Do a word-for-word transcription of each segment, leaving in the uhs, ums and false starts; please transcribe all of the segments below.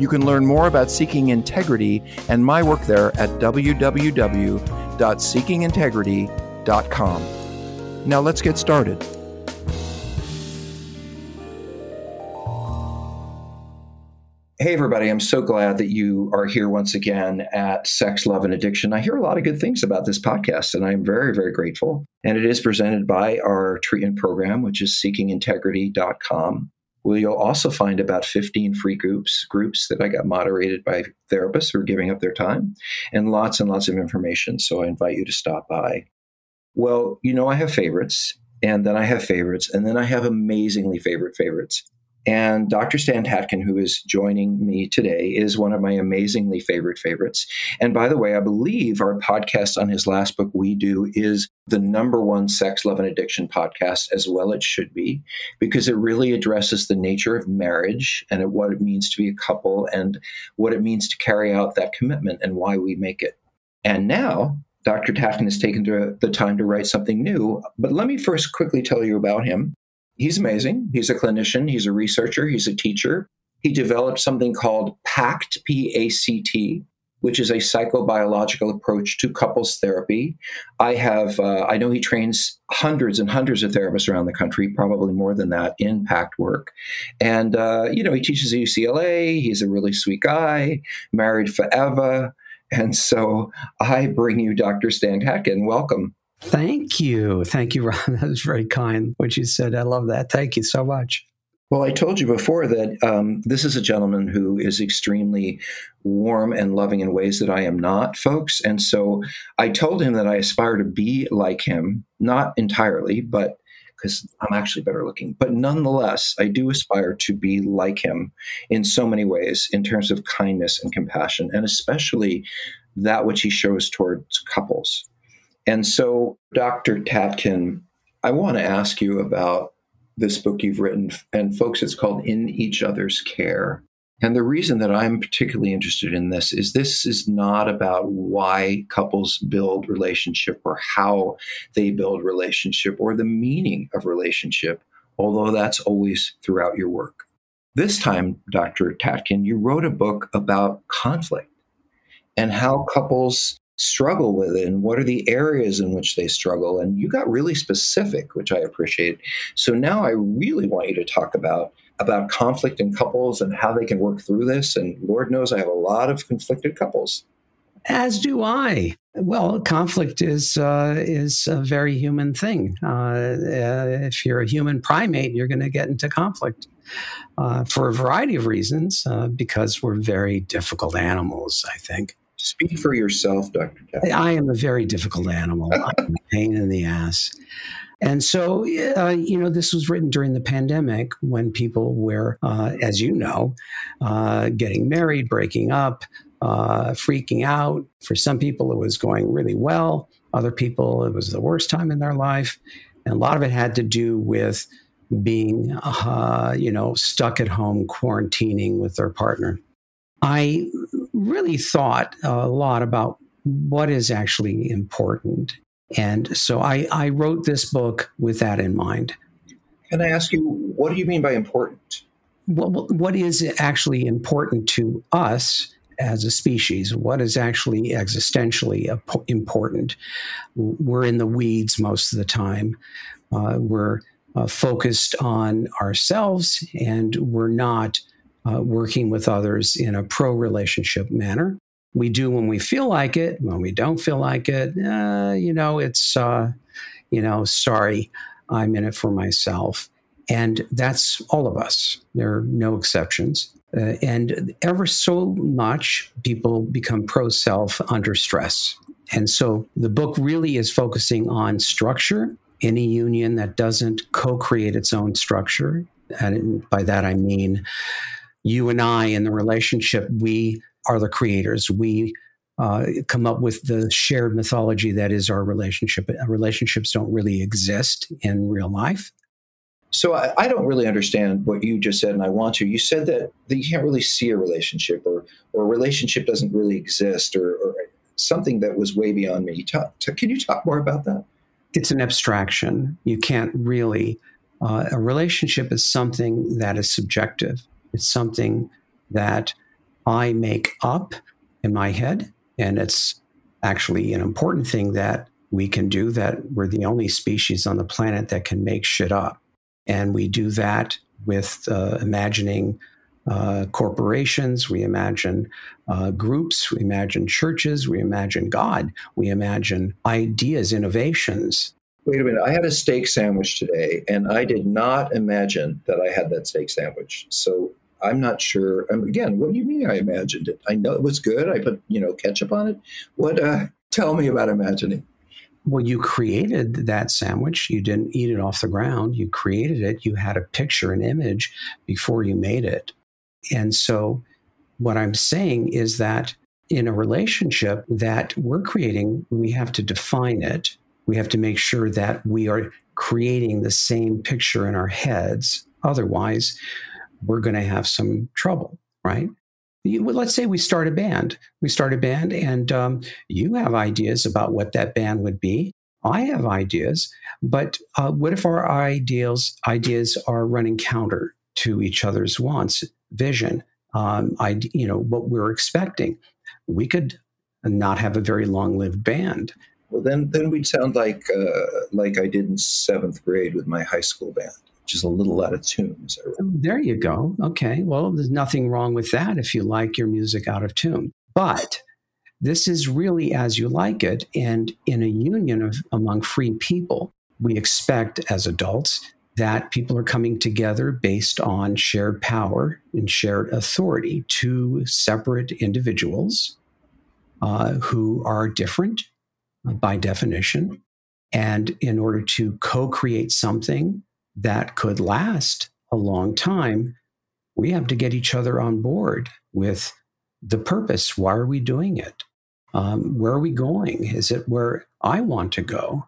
You can learn more about Seeking Integrity and my work there at w w w dot seeking integrity dot com. Now let's get started. Hey everybody, I'm so glad that you are here once again at Sex, Love, and Addiction. I hear a lot of good things about this podcast, and I'm very, very grateful. And it is presented by our treatment program, which is seeking integrity dot com. Well, you'll also find about fifteen free groups, groups that I got moderated by therapists who are giving up their time, and lots and lots of information. So I invite you to stop by. Well, you know, I have favorites, and then I have favorites, and then I have amazingly favorite favorites. And Doctor Stan Tatkin, who is joining me today, is one of my amazingly favorite favorites. And by the way, I believe our podcast on his last book, We Do, is the number one sex, love, and addiction podcast, as well it should be, because it really addresses the nature of marriage and what it means to be a couple and what it means to carry out that commitment and why we make it. And now, Doctor Tatkin has taken the time to write something new. But let me first quickly tell you about him. He's amazing. He's a clinician. He's a researcher. He's a teacher. He developed something called PACT, P A C T, which is a psychobiological approach to couples therapy. I have, uh, I know he trains hundreds and hundreds of therapists around the country, probably more than that, in PACT work. And, uh, you know, he teaches at U C L A. He's a really sweet guy, married forever. And so I bring you Doctor Stan Tatkin. Welcome. Thank you. Thank you, Ron. That was very kind, what you said. I love that. Thank you so much. Well, I told you before that um, this is a gentleman who is extremely warm and loving in ways that I am not, folks. And so I told him that I aspire to be like him, not entirely, but because I'm actually better looking. But nonetheless, I do aspire to be like him in so many ways in terms of kindness and compassion, and especially that which he shows towards couples. And so, Doctor Tatkin, I want to ask you about this book you've written. And folks, it's called In Each Other's Care. And the reason that I'm particularly interested in this is this is not about why couples build relationship or how they build relationship or the meaning of relationship, although that's always throughout your work. This time, Doctor Tatkin, you wrote a book about conflict and how couples struggle with it, and what are the areas in which they struggle. And you got really specific, which I appreciate. So now I really want you to talk about, about conflict in couples and how they can work through this. And Lord knows I have a lot of conflicted couples. As do I. Well, conflict is uh, is a very human thing. Uh, uh, if you're a human primate, you're going to get into conflict uh, for a variety of reasons, uh, because we're very difficult animals, I think. Speak for yourself, Doctor Tatkin. I am a very difficult animal. I'm a pain in the ass. And so, uh, you know, this was written during the pandemic when people were, uh, as you know, uh, getting married, breaking up, uh, freaking out. For some people, it was going really well. Other people, it was the worst time in their life. And a lot of it had to do with being, uh, you know, stuck at home, quarantining with their partner. I really thought a lot about what is actually important. And so I, I wrote this book with that in mind. Can I ask you, what do you mean by important? Well, what is actually important to us as a species, what is actually existentially important. We're in the weeds most of the time. Uh, we're uh, focused on ourselves, and we're not uh, working with others in a pro-relationship manner. We do when we feel like it. When we don't feel like it, uh, you know, it's, uh, you know, sorry, I'm in it for myself. And that's all of us. There are no exceptions. Uh, and ever so much, people become pro-self under stress. And so the book really is focusing on structure. Any union that doesn't co-create its own structure, and by that I mean you and I in the relationship, we are the creators. We uh, come up with the shared mythology that is our relationship. Relationships don't really exist in real life. So I, I don't really understand what you just said, and I want to. You said that, that you can't really see a relationship, or or a relationship doesn't really exist, or, or something that was way beyond me. Talk, t- can you talk more about that? It's an abstraction. You can't really. Uh, a relationship is something that is subjective. It's something that I make up in my head, and it's actually an important thing that we can do, that we're the only species on the planet that can make shit up. And we do that with uh, imagining uh, corporations, we imagine uh, groups, we imagine churches, we imagine God, we imagine ideas, innovations. Wait a minute, I had a steak sandwich today, and I did not imagine that I had that steak sandwich. So I'm not sure. Um, again, what do you mean I imagined it? I know it was good. I put, you know, ketchup on it. What? Uh, tell me about imagining. Well, you created that sandwich. You didn't eat it off the ground. You created it. You had a picture, an image before you made it. And so what I'm saying is that in a relationship that we're creating, we have to define it. We have to make sure that we are creating the same picture in our heads. Otherwise, we're going to have some trouble, right? You, well, let's say we start a band. We start a band, and um, you have ideas about what that band would be. I have ideas, but uh, what if our ideals ideas are running counter to each other's wants, vision? Um, I, you know, what we're expecting. We could not have a very long-lived band. Well, then, then we'd sound like uh, like I did in seventh grade with my high school band. Is a little out of tune. Is that right? There you go. Okay. Well, there's nothing wrong with that if you like your music out of tune. But this is really as you like it. And in a union of among free people, we expect as adults that people are coming together based on shared power and shared authority. Two separate individuals uh, who are different by definition. And in order to co-create something that could last a long time, we have to get each other on board with the purpose. Why are we doing it? Um, where are we going? Is it where I want to go?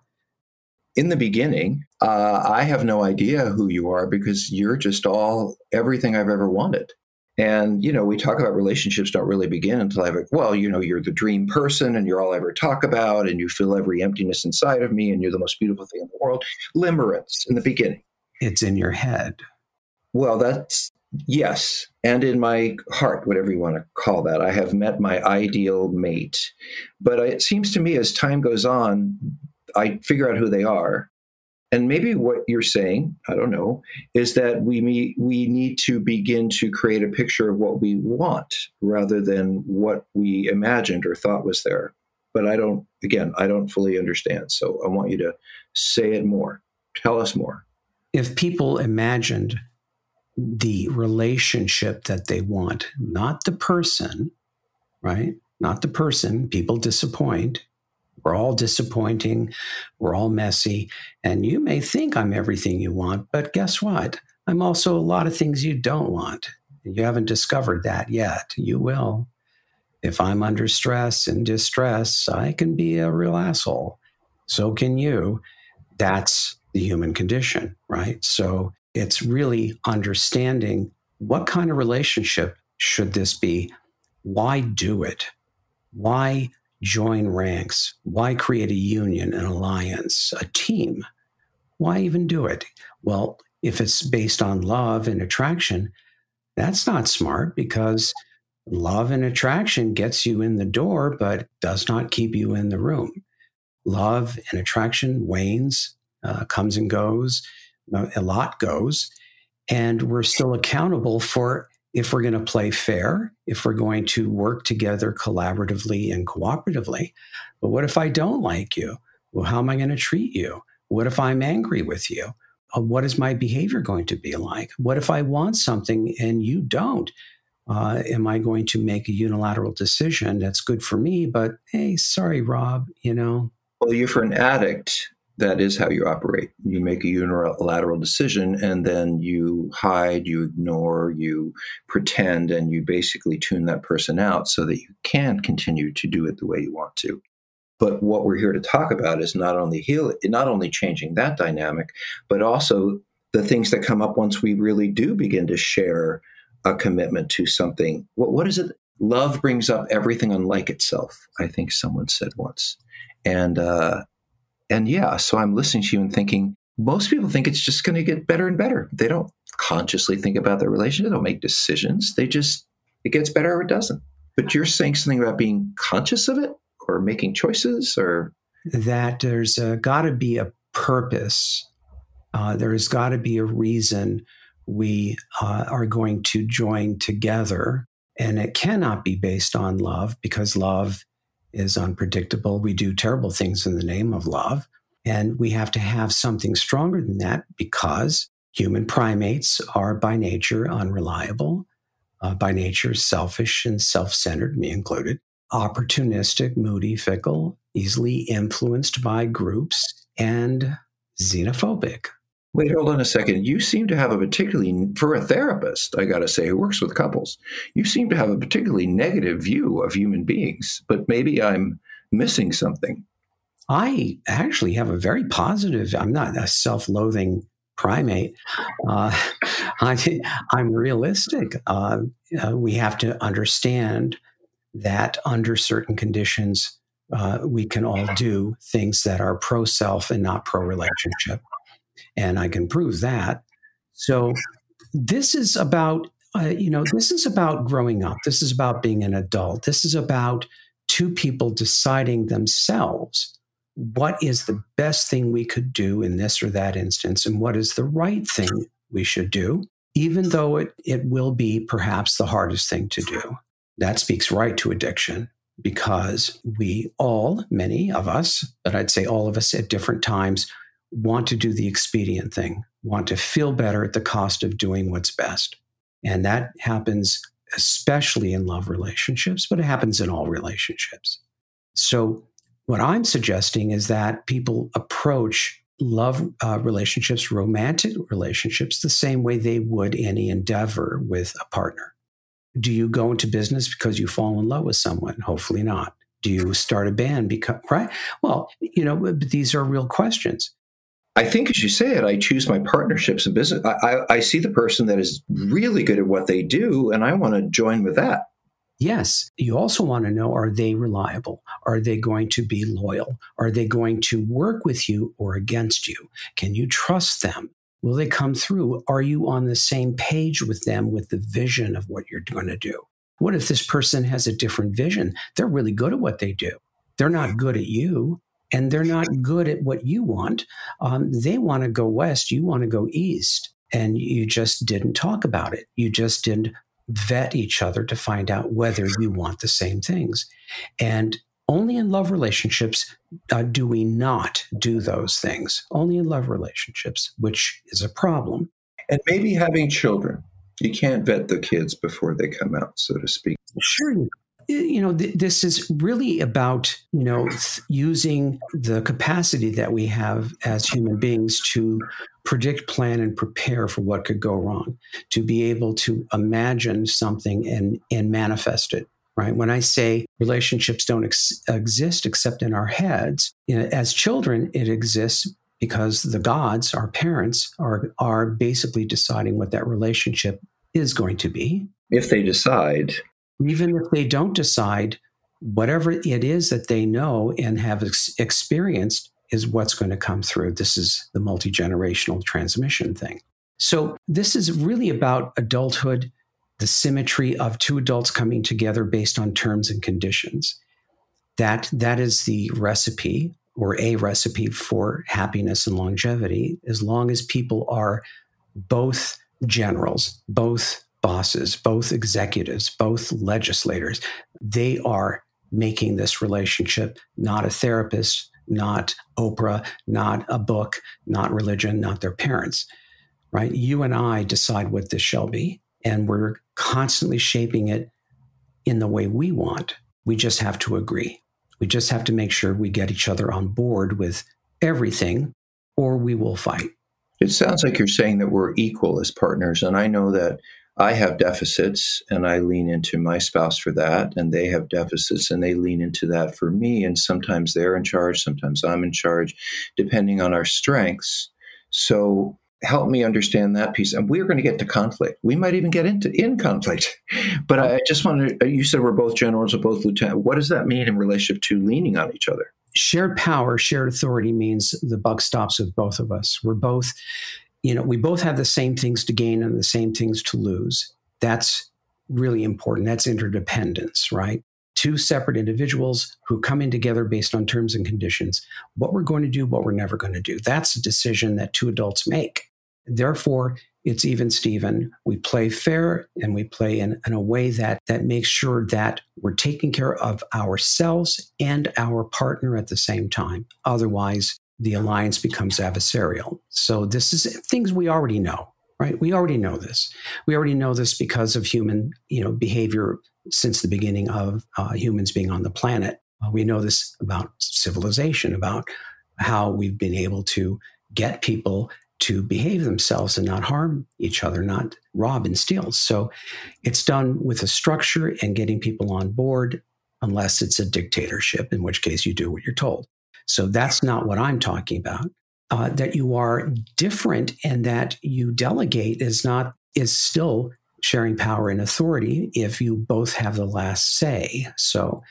In the beginning, uh, I have no idea who you are, because you're just all everything I've ever wanted. And, you know, we talk about relationships don't really begin until I have, well, you know, you're the dream person, and you're all I ever talk about, and you fill every emptiness inside of me, and you're the most beautiful thing in the world. Limerence in the beginning. It's in your head. Well, that's, yes. And in my heart, whatever you want to call that, I have met my ideal mate. But it seems to me as time goes on, I figure out who they are. And maybe what you're saying, I don't know, is that we meet, we need to begin to create a picture of what we want rather than what we imagined or thought was there. But I don't, again, I don't fully understand. So I want you to say it more. Tell us more. If people imagined the relationship that they want, not the person, right? Not the person, people disappoint. We're all disappointing. We're all messy. And you may think I'm everything you want, but guess what? I'm also a lot of things you don't want. You haven't discovered that yet. You will. If I'm under stress and distress, I can be a real asshole. So can you. That's the human condition, right? So it's really understanding what kind of relationship should this be? Why do it? Why join ranks? Why create a union, an alliance, a team? Why even do it? Well, if it's based on love and attraction, that's not smart, because Love and attraction gets you in the door, but does not keep you in the room. Love and attraction wanes, uh, comes and goes, a lot goes, and we're still accountable for if we're going to play fair, if we're going to work together collaboratively and cooperatively. But what if I don't like you? Well, how am I going to treat you? What if I'm angry with you? Uh, what is my behavior going to be like? What if I want something and you don't? Uh, am I going to make a unilateral decision that's good for me, but hey, sorry, Rob, you know? Well, you're for an addict. That is how you operate. You make a unilateral decision and then you hide, you ignore, you pretend, and you basically tune that person out so that you can continue to do it the way you want to. But what we're here to talk about is not only heal, not only changing that dynamic, but also the things that come up once we really do begin to share a commitment to something. What, what is it? Love brings up everything unlike itself, I think someone said once. And, uh, and yeah, so I'm listening to you and thinking, most people think it's just going to get better and better. They don't consciously think about their relationship. They don't make decisions. They just, it gets better or it doesn't. But you're saying something about being conscious of it or making choices or? That there's got to be a purpose. Uh, there has got to be a reason we uh, are going to join together. And it cannot be based on love, because love is unpredictable. We do terrible things in the name of love. And we have to have something stronger than that, because human primates are by nature unreliable, uh, by nature selfish and self-centered, me included, opportunistic, moody, fickle, easily influenced by groups, and xenophobic. Wait, hold on a second. You seem to have a particularly, for a therapist, I got to say, who works with couples, you seem to have a particularly negative view of human beings, but maybe I'm missing something. I actually have a very positive, I'm not a self-loathing primate. Uh, I, I'm realistic. Uh, uh, we have to understand that under certain conditions, uh, we can all do things that are pro-self and not pro-relationship. And I can prove that. So this is about, uh, you know, this is about growing up. This is about being an adult. This is about two people deciding themselves what is the best thing we could do in this or that instance, and what is the right thing we should do, even though it, it will be perhaps the hardest thing to do. That speaks right to addiction, because we all, many of us, but I'd say all of us at different times, want to do the expedient thing, want to feel better at the cost of doing what's best. And that happens especially in love relationships, but it happens in all relationships. So what I'm suggesting is that people approach love uh, relationships, romantic relationships, the same way they would any endeavor with a partner. Do you go into business because you fall in love with someone? Hopefully not. Do you start a band? Because, right? Well, you know, these are real questions. I think as you say it, I choose my partnerships in business. I, I, I see the person that is really good at what they do, and I want to join with that. Yes. You also want to know, are they reliable? Are they going to be loyal? Are they going to work with you or against you? Can you trust them? Will they come through? Are you on the same page with them with the vision of what you're going to do? What if this person has a different vision? They're really good at what they do. They're not good at you. And they're not good at what you want. Um, they want to go west. You want to go east. And you just didn't talk about it. You just didn't vet each other to find out whether you want the same things. And only in love relationships uh, do we not do those things. Only in love relationships, which is a problem. And maybe having children. You can't vet the kids before they come out, so to speak. Sure. You know, th- this is really about, you know, th- using the capacity that we have as human beings to predict, plan, and prepare for what could go wrong, to be able to imagine something and, and manifest it, right? When I say relationships don't ex- exist except in our heads, you know, as children, it exists because the gods, our parents, are are basically deciding what that relationship is going to be. If they decide. Even if they don't decide, whatever it is that they know and have ex- experienced is what's going to come through. This is the multi-generational transmission thing. So this is really about adulthood, the symmetry of two adults coming together based on terms and conditions. That, that is the recipe, or a recipe, for happiness and longevity, as long as people are both generals, both bosses, both executives, both legislators. They are making this relationship, not a therapist, not Oprah, not a book, not religion, not their parents, right? You and I decide what this shall be, and we're constantly shaping it in the way we want. We just have to agree. We just have to make sure we get each other on board with everything, or we will fight. It sounds like you're saying that we're equal as partners. And I know that I have deficits and I lean into my spouse for that, and they have deficits and they lean into that for me. And sometimes they're in charge, sometimes I'm in charge, depending on our strengths. So help me understand that piece. And we're going to get to conflict. We might even get into in conflict. But I just wanted to, you said we're both generals, we're both lieutenants. What does that mean in relationship to leaning on each other? Shared power, shared authority means the buck stops with both of us. We're both, you know, we both have the same things to gain and the same things to lose. That's really important. That's interdependence, right? Two separate individuals who come in together based on terms and conditions. What we're going to do, what we're never going to do. That's a decision that two adults make. Therefore, it's even Steven. We play fair, and we play in, in a way that, that makes sure that we're taking care of ourselves and our partner at the same time. Otherwise, the alliance becomes adversarial. So this is things we already know, right? We already know this. We already know this because of human, you know, behavior since the beginning of uh, humans being on the planet. Uh, we know this about civilization, about how we've been able to get people to behave themselves and not harm each other, not rob and steal. So it's done with a structure and getting people on board, unless it's a dictatorship, in which case you do what you're told. So that's not what I'm talking about. Uh, that you are different and that you delegate is not is still sharing power and authority if you both have the last say. So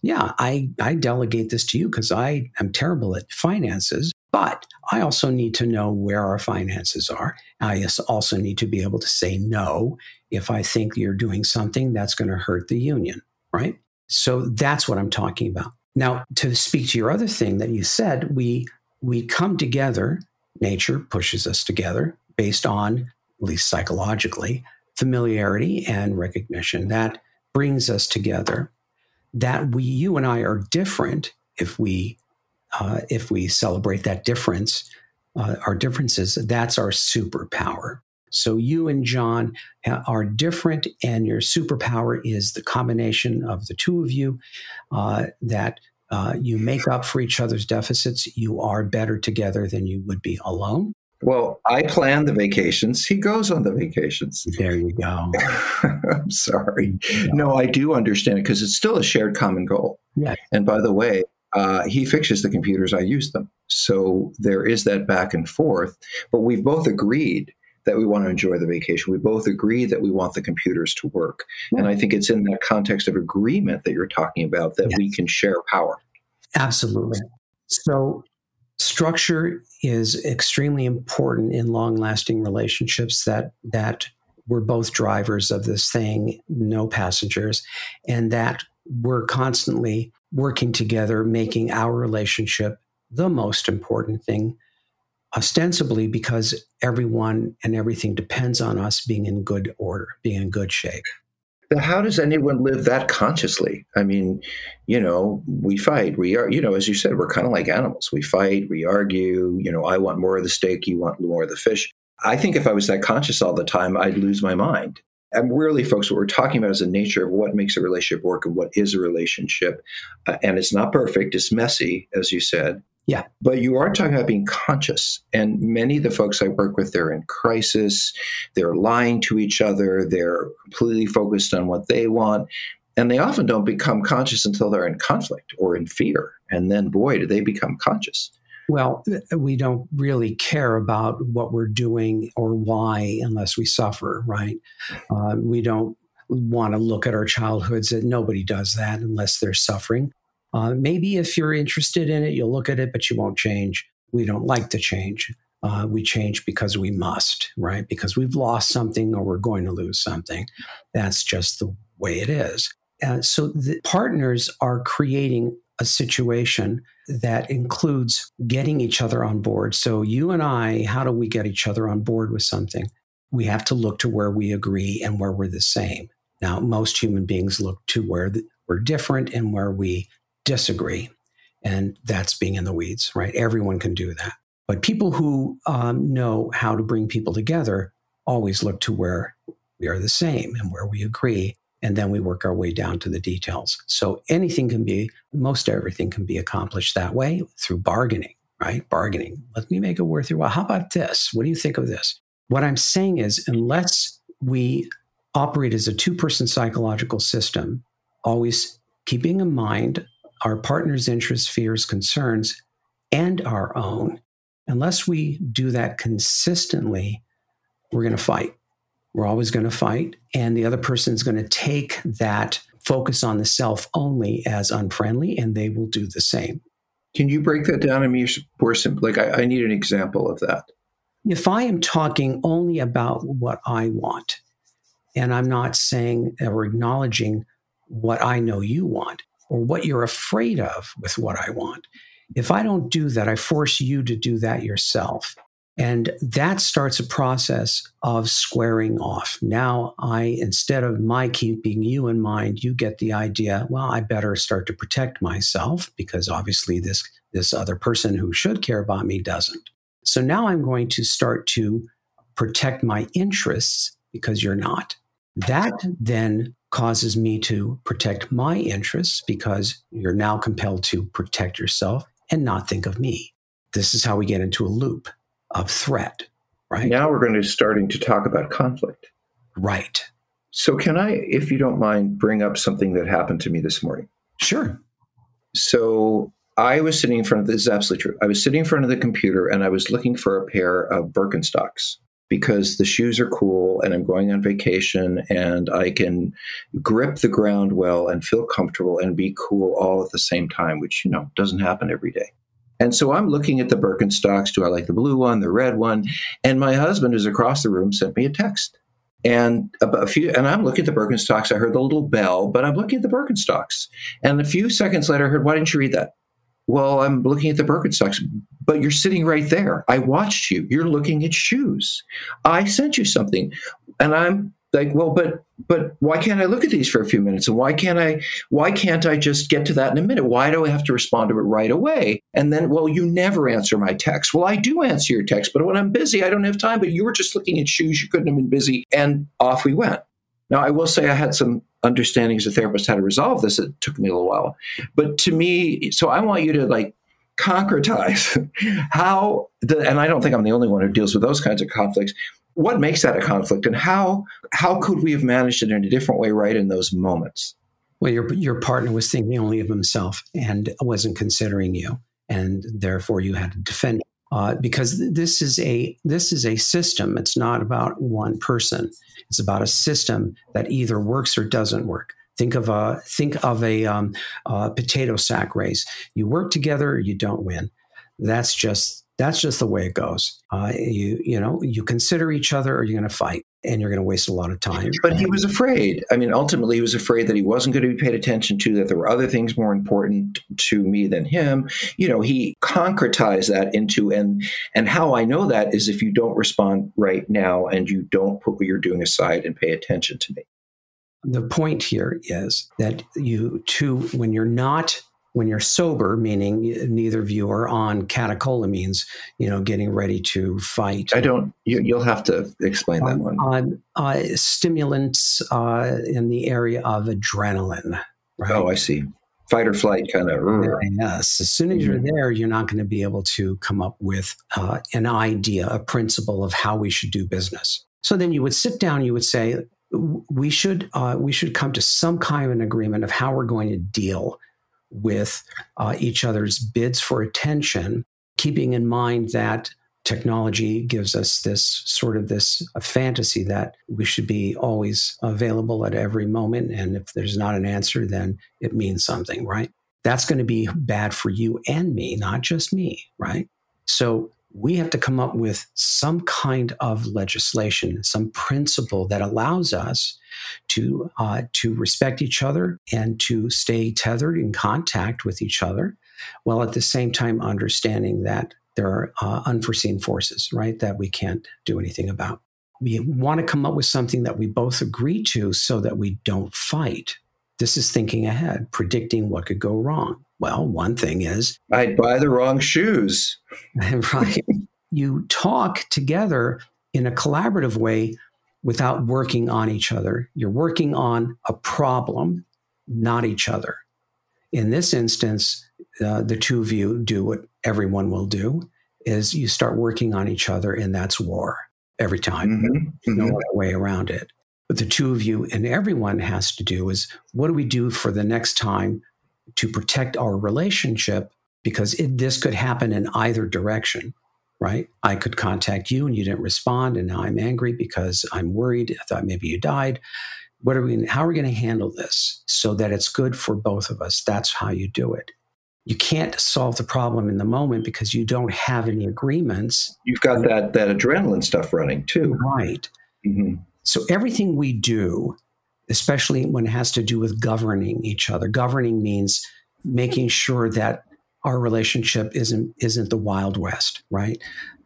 yeah, I, I delegate this to you because I am terrible at finances. But I also need to know where our finances are. I also need to be able to say no if I think you're doing something that's going to hurt the union, right? So that's what I'm talking about. Now, to speak to your other thing that you said, we we come together, nature pushes us together based on, at least psychologically, familiarity and recognition. That brings us together. That we, you and I are different if we Uh, if we celebrate that difference, uh, our differences, that's our superpower. So you and John ha- are different, and your superpower is the combination of the two of you, uh, that uh, you make up for each other's deficits. You are better together than you would be alone. Well, I plan the vacations. He goes on the vacations. There you go. I'm sorry. You know. No, I do understand it because it's still a shared common goal. Yes. And by the way, Uh, he fixes the computers, I use them. So there is that back and forth, but we've both agreed that we want to enjoy the vacation. We both agree that we want the computers to work. Mm-hmm. And I think it's in that context of agreement that you're talking about that yes. we can share power. Absolutely. So structure is extremely important in long-lasting relationships, that that we're both drivers of this thing, no passengers, and that we're constantly working together, making our relationship the most important thing, ostensibly because everyone and everything depends on us being in good order, being in good shape. But how does anyone live that consciously? I mean, you know, we fight, we are, you know, as you said, we're kind of like animals. We fight, we argue, you know, I want more of the steak, you want more of the fish. I think if I was that conscious all the time, I'd lose my mind. And really, folks, what we're talking about is the nature of what makes a relationship work and what is a relationship. Uh, and it's not perfect. It's messy, as you said. Yeah. But you are talking about being conscious. And many of the folks I work with, they're in crisis. They're lying to each other. They're completely focused on what they want. And they often don't become conscious until they're in conflict or in fear. And then, boy, do they become conscious. Well, we don't really care about what we're doing or why unless we suffer, right? Uh, we don't want to look at our childhoods. Nobody does that unless they're suffering. Uh, maybe if you're interested in it, you'll look at it, but you won't change. We don't like to change. Uh, we change because we must, right? Because we've lost something or we're going to lose something. That's just the way it is. Uh, so the partners are creating a situation that includes getting each other on board. So you and I, how do we get each other on board with something? We have to look to where we agree and where we're the same. Now, most human beings look to where the, we're different and where we disagree. And that's being in the weeds, right? Everyone can do that. But people who um, know how to bring people together always look to where we are the same and where we agree. And then we work our way down to the details. So anything can be, most everything can be accomplished that way through bargaining, right? Bargaining. Let me make it worth your while. How about this? What do you think of this? What I'm saying is, unless we operate as a two-person psychological system, always keeping in mind our partner's interests, fears, concerns, and our own, unless we do that consistently, we're going to fight. We're always going to fight. And the other person is going to take that focus on the self only as unfriendly, and they will do the same. Can you break that down? I mean, more simply, like I, I need an example of that. If I am talking only about what I want, and I'm not saying or acknowledging what I know you want or what you're afraid of with what I want, if I don't do that, I force you to do that yourself. And that starts a process of squaring off. Now I, instead of my keeping you in mind, you get the idea, well, I better start to protect myself because obviously this, this other person who should care about me doesn't. So now I'm going to start to protect my interests because you're not. That then causes me to protect my interests because you're now compelled to protect yourself and not think of me. This is how we get into a loop of threat, right? Now we're going to starting to talk about conflict. Right. So can I, if you don't mind, bring up something that happened to me this morning? Sure. So I was sitting in front of, this is absolutely true. I was sitting in front of the computer and I was looking for a pair of Birkenstocks because the shoes are cool and I'm going on vacation and I can grip the ground well and feel comfortable and be cool all at the same time, which, you know, doesn't happen every day. And so I'm looking at the Birkenstocks. Do I like the blue one, the red one? And my husband, who's across the room, sent me a text. And a few, and I'm looking at the Birkenstocks. I heard the little bell, but I'm looking at the Birkenstocks. And a few seconds later, I heard, why didn't you read that? Well, I'm looking at the Birkenstocks, but you're sitting right there. I watched you. You're looking at shoes. I sent you something. And I'm like, well, but but why can't I look at these for a few minutes? And why can't I why can't I just get to that in a minute? Why do I have to respond to it right away? And then, well, you never answer my text. Well, I do answer your text, but when I'm busy, I don't have time. But you were just looking at shoes. You couldn't have been busy. And off we went. Now, I will say I had some understanding as a therapist how to resolve this. It took me a little while. But to me, so I want you to like concretize how, the, and I don't think I'm the only one who deals with those kinds of conflicts, what makes that a conflict and how how could we have managed it in a different way right in those moments? Well, your your partner was thinking only of himself and wasn't considering you, and therefore you had to defend uh, because this is a this is a system. It's not about one person. It's about a system that either works or doesn't work. Think of a think of a um, uh, potato sack race. You work together, or you don't win. That's just. That's just the way it goes. Uh, you you know, you consider each other or you're going to fight and you're going to waste a lot of time. But he was afraid. I mean, ultimately, he was afraid that he wasn't going to be paid attention to, that there were other things more important to me than him. You know, he concretized that into, and and how I know that is if you don't respond right now and you don't put what you're doing aside and pay attention to me. The point here is that you too, when you're not When you're sober, meaning neither of you are on catecholamines, you know, getting ready to fight. I don't, you, you'll have to explain that one. On uh, uh, stimulants uh, in the area of adrenaline, right? Oh, I see. Fight or flight kind of. Yes. As soon as you're there, you're not going to be able to come up with uh, an idea, a principle of how we should do business. So then you would sit down, you would say, we should, uh, we should come to some kind of an agreement of how we're going to deal with uh, each other's bids for attention, keeping in mind that technology gives us this sort of this uh, fantasy that we should be always available at every moment. And if there's not an answer, then it means something, right? That's going to be bad for you and me, not just me, right? So we have to come up with some kind of legislation, some principle that allows us to uh, to respect each other and to stay tethered in contact with each other, while at the same time understanding that there are uh, unforeseen forces, right, that we can't do anything about. We want to come up with something that we both agree to so that we don't fight. This is thinking ahead, predicting what could go wrong. Well, one thing is, I'd buy the wrong shoes. Right. You talk together in a collaborative way without working on each other. You're working on a problem, not each other. In this instance, uh, the two of you do what everyone will do, is you start working on each other, and that's war every time. Mm-hmm. There's no mm-hmm. other way around it. But the two of you and everyone has to do is, what do we do for the next time to protect our relationship, because it, this could happen in either direction, right? I could contact you and you didn't respond, and now I'm angry because I'm worried. I thought maybe you died. What are we? How are we going to handle this so that it's good for both of us? That's how you do it. You can't solve the problem in the moment because you don't have any agreements. You've got that that adrenaline stuff running too, right? Mm-hmm. So everything we do, especially when it has to do with governing each other. Governing means making sure that our relationship isn't isn't the Wild West, right?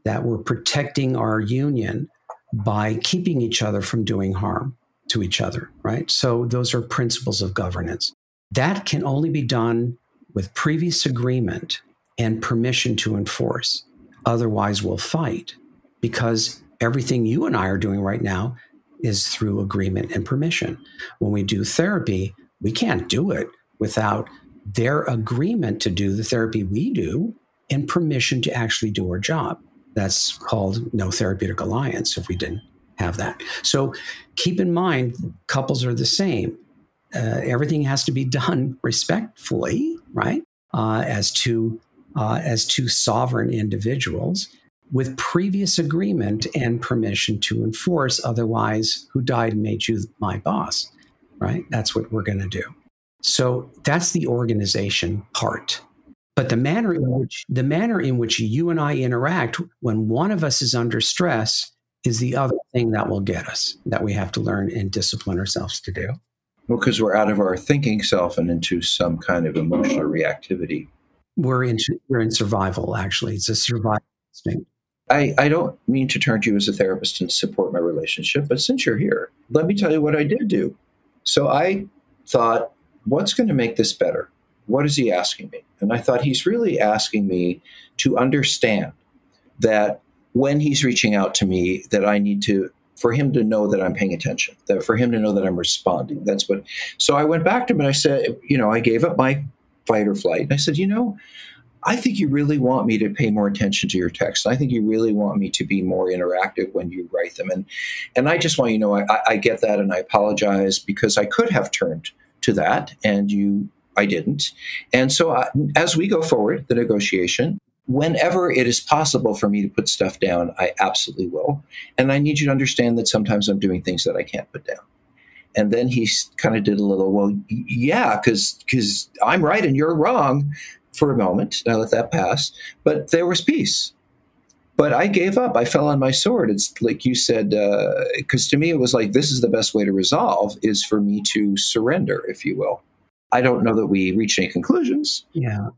That we're protecting our union by keeping each other from doing harm to each other, right? So those are principles of governance. That can only be done with previous agreement and permission to enforce. Otherwise, we'll fight, because everything you and I are doing right now is through agreement and permission. When we do therapy, we can't do it without their agreement to do the therapy we do and permission to actually do our job. That's called no therapeutic alliance if we didn't have that. So keep in mind, couples are the same. Uh, everything has to be done respectfully, right? Uh, as two uh, as two sovereign individuals, with previous agreement and permission to enforce. Otherwise, who died and made you my boss, right? That's what we're going to do. So that's the organization part. But the manner in which the manner in which you and I interact when one of us is under stress is the other thing that will get us, that we have to learn and discipline ourselves to do. Well, because we're out of our thinking self and into some kind of emotional reactivity. We're in, we're in survival, actually. It's a survival instinct. I, I don't mean to turn to you as a therapist and support my relationship, but since you're here, let me tell you what I did do. So I thought, what's going to make this better? What is he asking me? And I thought, he's really asking me to understand that when he's reaching out to me, that I need to, for him to know that I'm paying attention, that for him to know that I'm responding. That's what. So I went back to him and I said, you know, I gave up my fight or flight. And I said, you know, I think you really want me to pay more attention to your texts. I think you really want me to be more interactive when you write them. And and I just want you to know, I, I get that, and I apologize because I could have turned to that, and you, I didn't. And so I, as we go forward, the negotiation, whenever it is possible for me to put stuff down, I absolutely will. And I need you to understand that sometimes I'm doing things that I can't put down. And then he kind of did a little, well, yeah, because because I'm right and you're wrong. For a moment, I let that pass, but there was peace. But I gave up. I fell on my sword. It's like you said, because uh, to me it was like, this is the best way to resolve, is for me to surrender, if you will. I don't know that we reached any conclusions. Yeah.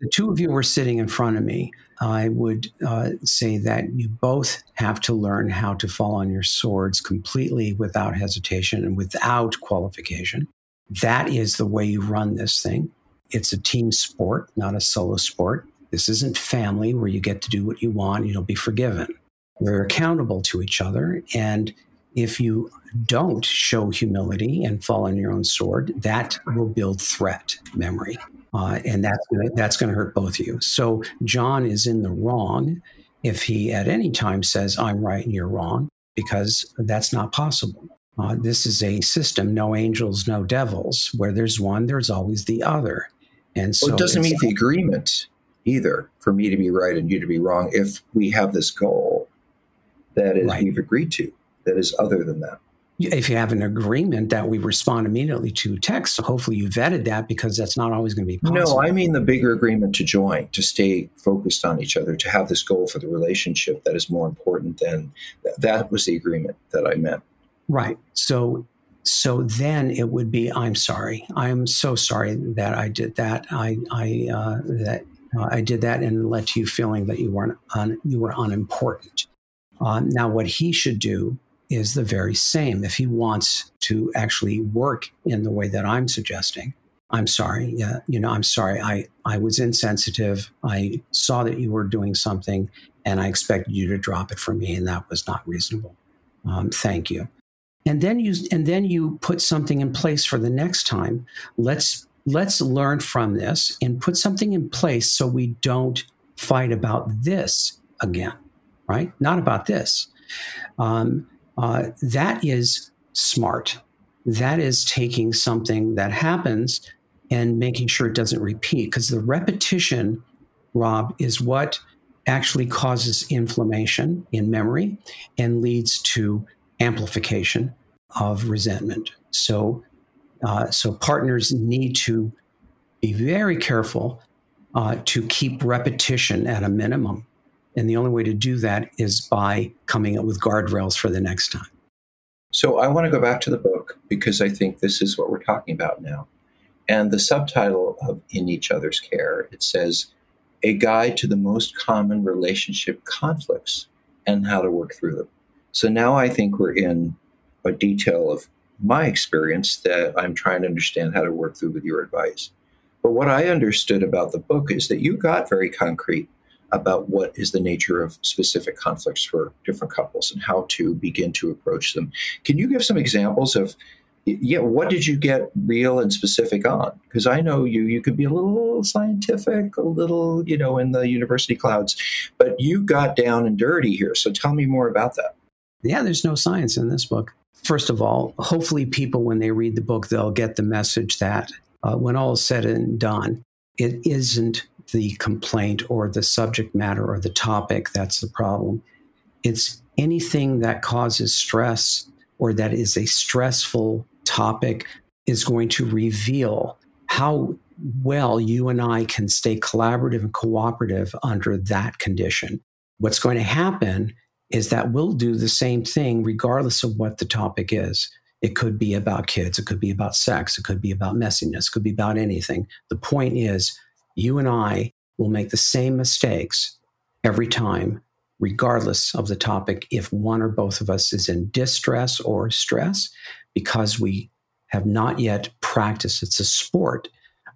The two of you were sitting in front of me. I would uh, say that you both have to learn how to fall on your swords completely without hesitation and without qualification. That is the way you run this thing. It's a team sport, not a solo sport. This isn't family where you get to do what you want and you'll be forgiven. We're accountable to each other. And if you don't show humility and fall on your own sword, that will build threat memory. Uh, and that's gonna, that's going to hurt both of you. So John is in the wrong if he at any time says, I'm right and you're wrong, because that's not possible. Uh, this is a system, no angels, no devils. Where there's one, there's always the other. And so well, it doesn't mean the agreement either for me to be right and you to be wrong. If we have this goal that is right. We've agreed to, that is other than that. if you have an agreement that we respond immediately to text, hopefully you vetted that, because that's not always going to be possible. No, I mean the bigger agreement to join, to stay focused on each other, to have this goal for the relationship that is more important than th- that was the agreement that I meant. Right. So, so then it would be, I'm sorry. I'm so sorry that I did that. I, I, uh, that uh, I did that and led to you feeling that you weren't, un- you were unimportant. Uh, now, what he should do is the very same. If he wants to actually work in the way that I'm suggesting, I'm sorry, yeah, you know, I'm sorry, I, I was insensitive. I saw that you were doing something and I expected you to drop it for me, and that was not reasonable. Um, thank you. And then you and then you put something in place for the next time. Let's let's learn from this and put something in place so we don't fight about this again, right? Not about this. Um, Uh, that is smart. That is taking something that happens and making sure it doesn't repeat. Because the repetition, Rob, is what actually causes inflammation in memory and leads to amplification of resentment. So, uh, so partners need to be very careful uh, to keep repetition at a minimum. And the only way to do that is by coming up with guardrails for the next time. So I want to go back to the book, because I think this is what we're talking about now. And the subtitle of In Each Other's Care, it says, A Guide to the Most Common Relationship Conflicts and How to Work Through Them. So now I think we're in a detail of my experience that I'm trying to understand how to work through with your advice. But what I understood about the book is that you got very concrete about what is the nature of specific conflicts for different couples and how to begin to approach them. Can you give some examples of, yeah, what did you get real and specific on? Because I know you, you could be a little scientific, a little, you know, in the university clouds, but you got down and dirty here. So tell me more about that. Yeah, there's no science in this book. First of all, hopefully people, when they read the book, they'll get the message that uh, when all is said and done, it isn't the complaint or the subject matter or the topic that's the problem. It's anything that causes stress or that is a stressful topic is going to reveal how well you and I can stay collaborative and cooperative under that condition. What's going to happen is that we'll do the same thing regardless of what the topic is. It could be about kids. It could be about sex. It could be about messiness. It could be about anything. The point is, you and I will make the same mistakes every time, regardless of the topic, if one or both of us is in distress or stress, because we have not yet practiced. It's a sport.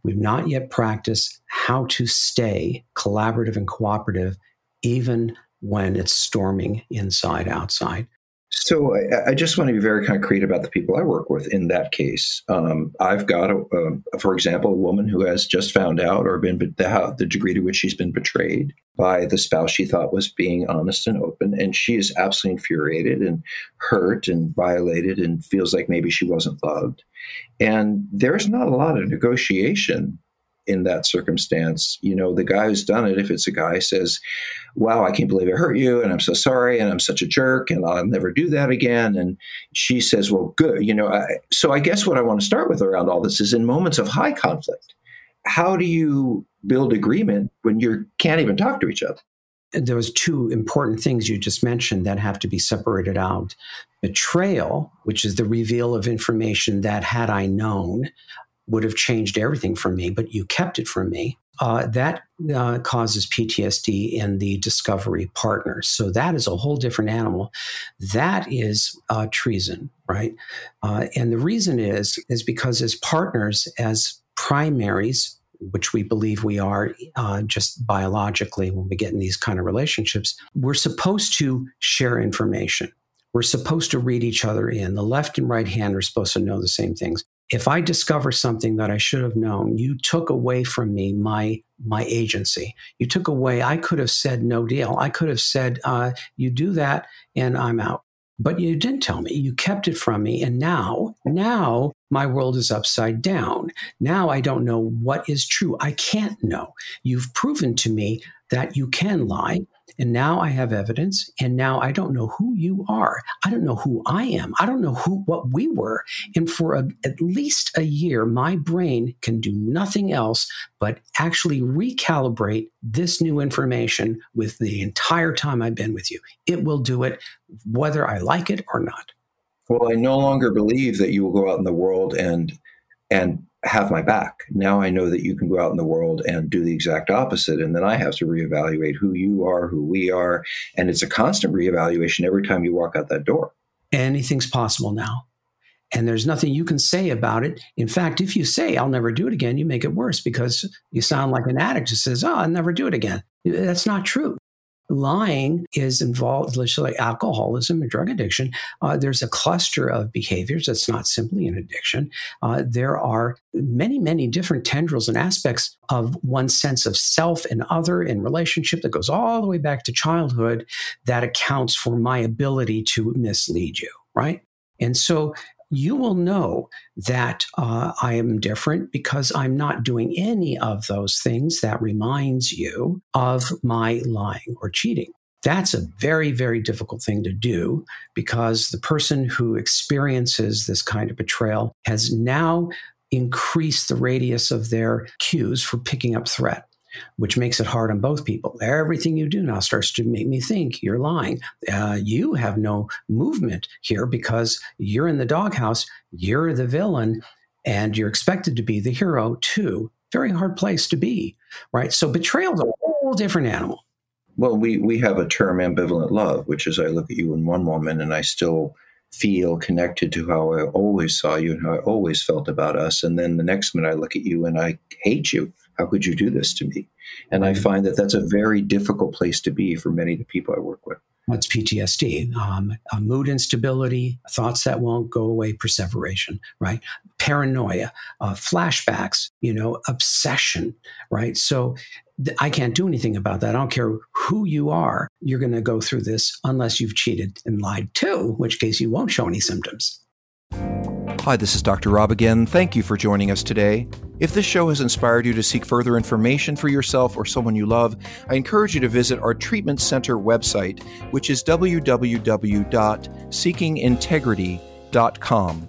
We've not yet practiced how to stay collaborative and cooperative, even when it's storming inside, outside. So I, I just want to be very concrete about the people I work with in that case. Um, I've got, a, a, for example, a woman who has just found out or been the, the degree to which she's been betrayed by the spouse she thought was being honest and open. And she is absolutely infuriated and hurt and violated and feels like maybe she wasn't loved. And there's not a lot of negotiation in that circumstance. You know, the guy who's done it, if it's a guy, says, wow, I can't believe I hurt you, and I'm so sorry, and I'm such a jerk, and I'll never do that again. And she says, well, good. You know, I, so I guess what I want to start with around all this is, in moments of high conflict, how do you build agreement when you can't even talk to each other? There was two important things you just mentioned that have to be separated out. Betrayal, which is the reveal of information that, had I known, would have changed everything for me, but you kept it from me. Uh, that uh, causes P T S D in the discovery partner. So that is a whole different animal. That is uh, treason, right? Uh, and the reason is, is because as partners, as primaries, which we believe we are uh, just biologically when we get in these kind of relationships, we're supposed to share information. We're supposed to read each other in. The left and right hand are supposed to know the same things. If I discover something that I should have known, you took away from me my my agency. You took away, I could have said no deal. I could have said, uh, you do that and I'm out. But you didn't tell me. You kept it from me. And now, now my world is upside down. Now I don't know what is true. I can't know. You've proven to me that you can lie. And now I have evidence. And now I don't know who you are. I don't know who I am. I don't know who what we were. And for a, at least a year, my brain can do nothing else but actually recalibrate this new information with the entire time I've been with you. It will do it whether I like it or not. Well, I no longer believe that you will go out in the world and and have my back. Now I know that you can go out in the world and do the exact opposite. And then I have to reevaluate who you are, who we are. And it's a constant reevaluation every time you walk out that door. Anything's possible now. And there's nothing you can say about it. In fact, if you say, I'll never do it again, you make it worse because you sound like an addict who says, oh, I'll never do it again. That's not true. Lying is involved, like alcoholism and drug addiction. Uh, there's a cluster of behaviors that's not simply an addiction. Uh, there are many, many different tendrils and aspects of one's sense of self and other and relationship that goes all the way back to childhood that accounts for my ability to mislead you, right? And so you will know that uh, I am different because I'm not doing any of those things that reminds you of my lying or cheating. That's a very, very difficult thing to do because the person who experiences this kind of betrayal has now increased the radius of their cues for picking up threat, which makes it hard on both people. Everything you do now starts to make me think you're lying. Uh, you have no movement here because you're in the doghouse, you're the villain, and you're expected to be the hero too. Very hard place to be, right? So betrayal is a whole different animal. Well, we, we have a term, ambivalent love, which is I look at you in one moment and I still feel connected to how I always saw you and how I always felt about us. And then the next minute I look at you and I hate you. How could you do this to me? And I find that that's a very difficult place to be for many of the people I work with. That's P T S D, um, uh, mood instability, thoughts that won't go away, perseveration, right? Paranoia, uh, flashbacks, you know, obsession, right? So th- I can't do anything about that. I don't care who you are. You're going to go through this unless you've cheated and lied too, in which case you won't show any symptoms. Hi, this is Doctor Rob again. Thank you for joining us today. If this show has inspired you to seek further information for yourself or someone you love, I encourage you to visit our treatment center website, which is w w w dot seeking integrity dot com.